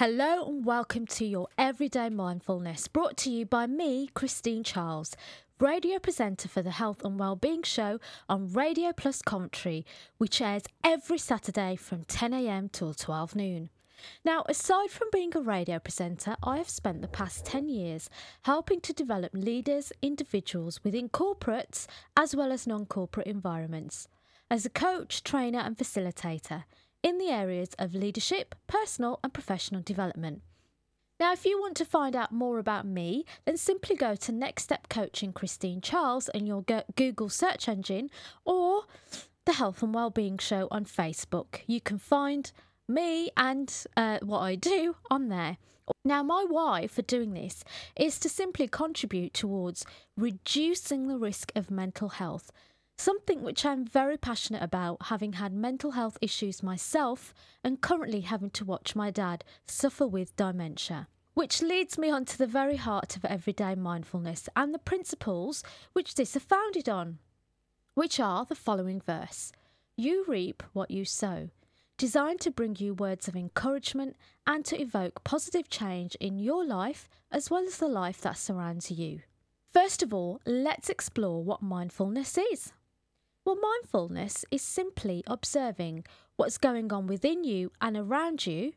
Hello and welcome to your Everyday Mindfulness, brought to you by me, Christine Charles, radio presenter for the Health and Wellbeing Show on Radio Plus Coventry, which airs every Saturday from 10 a.m. till 12 noon. Now, aside from being a radio presenter, I have spent the past 10 years helping to develop leaders, individuals within corporates as well as non-corporate environments, as a coach, trainer and facilitator in the areas of leadership, personal and professional development. Now, if you want to find out more about me, then simply go to Next Step Coaching Christine Charles in your Google search engine, or the Health and Wellbeing Show on Facebook. You can find me and what I do on there. Now, my why for doing this is to simply contribute towards reducing the risk of mental health, something which I'm very passionate about, having had mental health issues myself and currently having to watch my dad suffer with dementia. Which leads me on to the very heart of everyday mindfulness and the principles which this are founded on, which are the following verse: "You reap what you sow," designed to bring you words of encouragement and to evoke positive change in your life as well as the life that surrounds you. First of all, let's explore what mindfulness is. Well, mindfulness is simply observing what's going on within you and around you,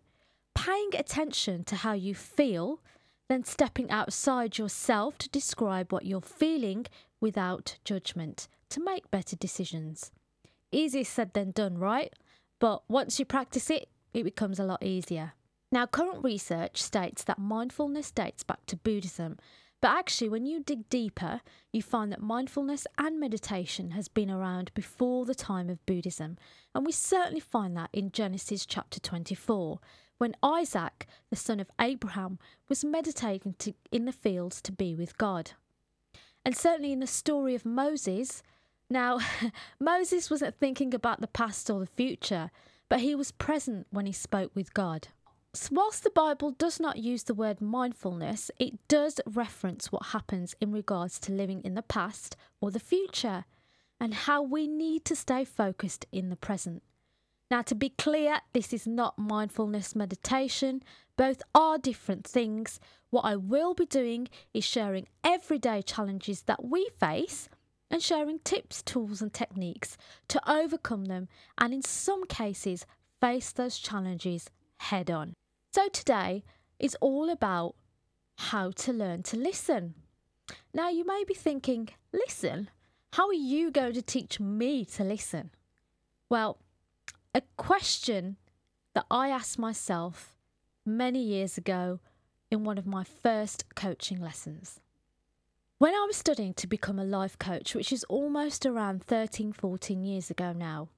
paying attention to how you feel, then stepping outside yourself to describe what you're feeling without judgment to make better decisions. Easier said than done, right? But once you practice it, it becomes a lot easier. Now, current research states that mindfulness dates back to Buddhism, but actually when you dig deeper, you find that mindfulness and meditation has been around before the time of Buddhism. And we certainly find that in Genesis chapter 24, when Isaac, the son of Abraham, was meditating in the fields to be with God. And certainly in the story of Moses. Now, Moses wasn't thinking about the past or the future, but he was present when he spoke with God. So whilst the Bible does not use the word mindfulness, it does reference what happens in regards to living in the past or the future, and how we need to stay focused in the present. Now, to be clear, this is not mindfulness meditation. Both are different things. What I will be doing is sharing everyday challenges that we face, and sharing tips, tools and techniques to overcome them, and in some cases face those challenges head on. So today is all about how to learn to listen. Now, you may be thinking, listen? How are you going to teach me to listen? Well, a question that I asked myself many years ago in one of my first coaching lessons. When I was studying to become a life coach, which is almost around 13, 14 years ago now.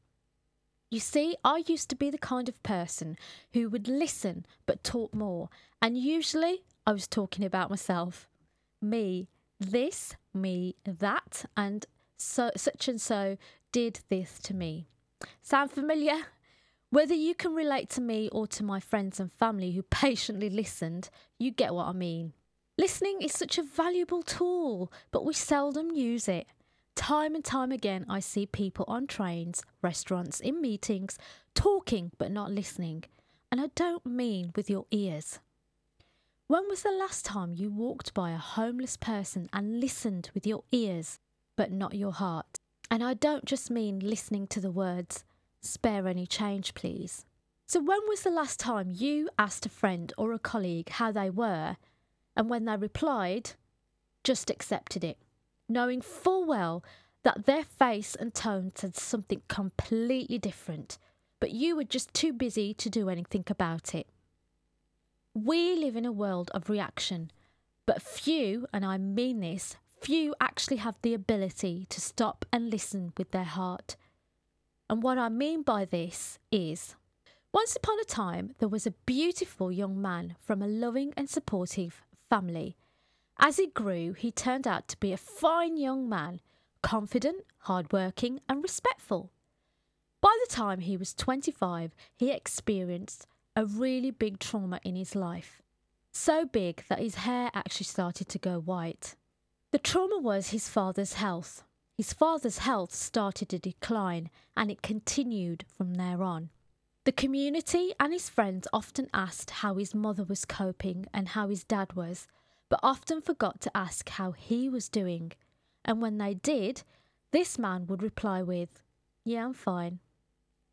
You see, I used to be the kind of person who would listen but talk more. And usually I was talking about myself. Me, this, me, that, and so, such and so did this to me. Sound familiar? Whether you can relate to me or to my friends and family who patiently listened, you get what I mean. Listening is such a valuable tool, but we seldom use it. Time and time again, I see people on trains, restaurants, in meetings, talking but not listening. And I don't mean with your ears. When was the last time you walked by a homeless person and listened with your ears, but not your heart? And I don't just mean listening to the words, "Spare any change, please." So when was the last time you asked a friend or a colleague how they were, and when they replied, just accepted it, knowing full well that their face and tone said something completely different, but you were just too busy to do anything about it? We live in a world of reaction, but few, and I mean this, few actually have the ability to stop and listen with their heart. And what I mean by this is, once upon a time, there was a beautiful young man from a loving and supportive family. As he grew, he turned out to be a fine young man, confident, hardworking and respectful. By the time he was 25, he experienced a really big trauma in his life. So big that his hair actually started to go white. The trauma was his father's health. His father's health started to decline, and it continued from there on. The community and his friends often asked how his mother was coping and how his dad was, but often forgot to ask how he was doing. And when they did, this man would reply with, "Yeah, I'm fine,"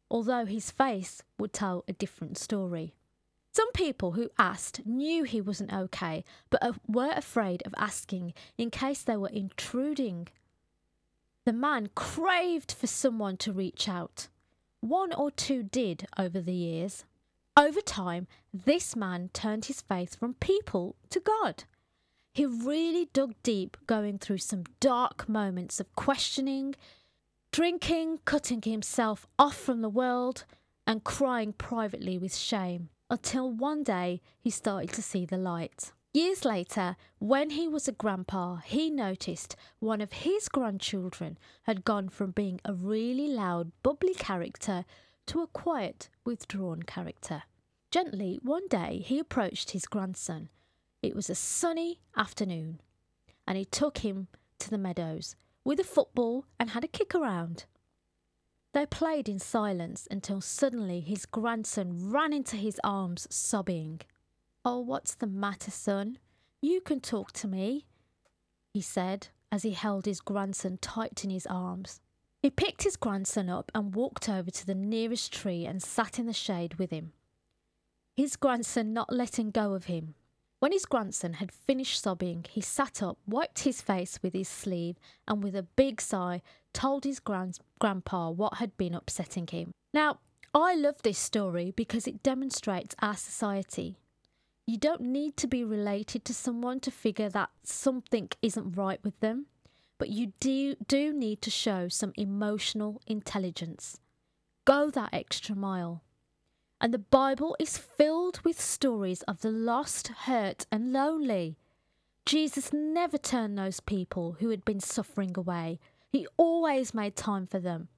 although his face would tell a different story. Some people who asked knew he wasn't okay, but were afraid of asking in case they were intruding. The man craved for someone to reach out. One or two did over the years. Over time, this man turned his faith from people to God. He really dug deep, going through some dark moments of questioning, drinking, cutting himself off from the world, and crying privately with shame, until one day he started to see the light. Years later, when he was a grandpa, he noticed one of his grandchildren had gone from being a really loud, bubbly character to a quiet, withdrawn character. Gently, one day, he approached his grandson. It was a sunny afternoon, and he took him to the meadows with a football and had a kick around. They played in silence until suddenly his grandson ran into his arms, sobbing. "Oh, what's the matter, son? You can talk to me," he said as he held his grandson tight in his arms. He picked his grandson up and walked over to the nearest tree and sat in the shade with him, his grandson not letting go of him. When his grandson had finished sobbing, he sat up, wiped his face with his sleeve, and with a big sigh, told his grandpa what had been upsetting him. Now, I love this story because it demonstrates our society. You don't need to be related to someone to figure that something isn't right with them, but you do need to show some emotional intelligence. Go that extra mile. And the Bible is filled with stories of the lost, hurt and lonely. Jesus never turned those people who had been suffering away. He always made time for them.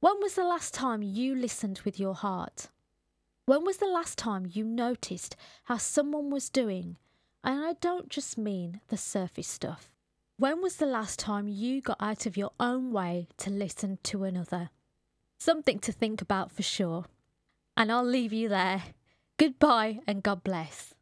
When was the last time you listened with your heart? When was the last time you noticed how someone was doing? And I don't just mean the surface stuff. When was the last time you got out of your own way to listen to another? Something to think about for sure. And I'll leave you there. Goodbye and God bless.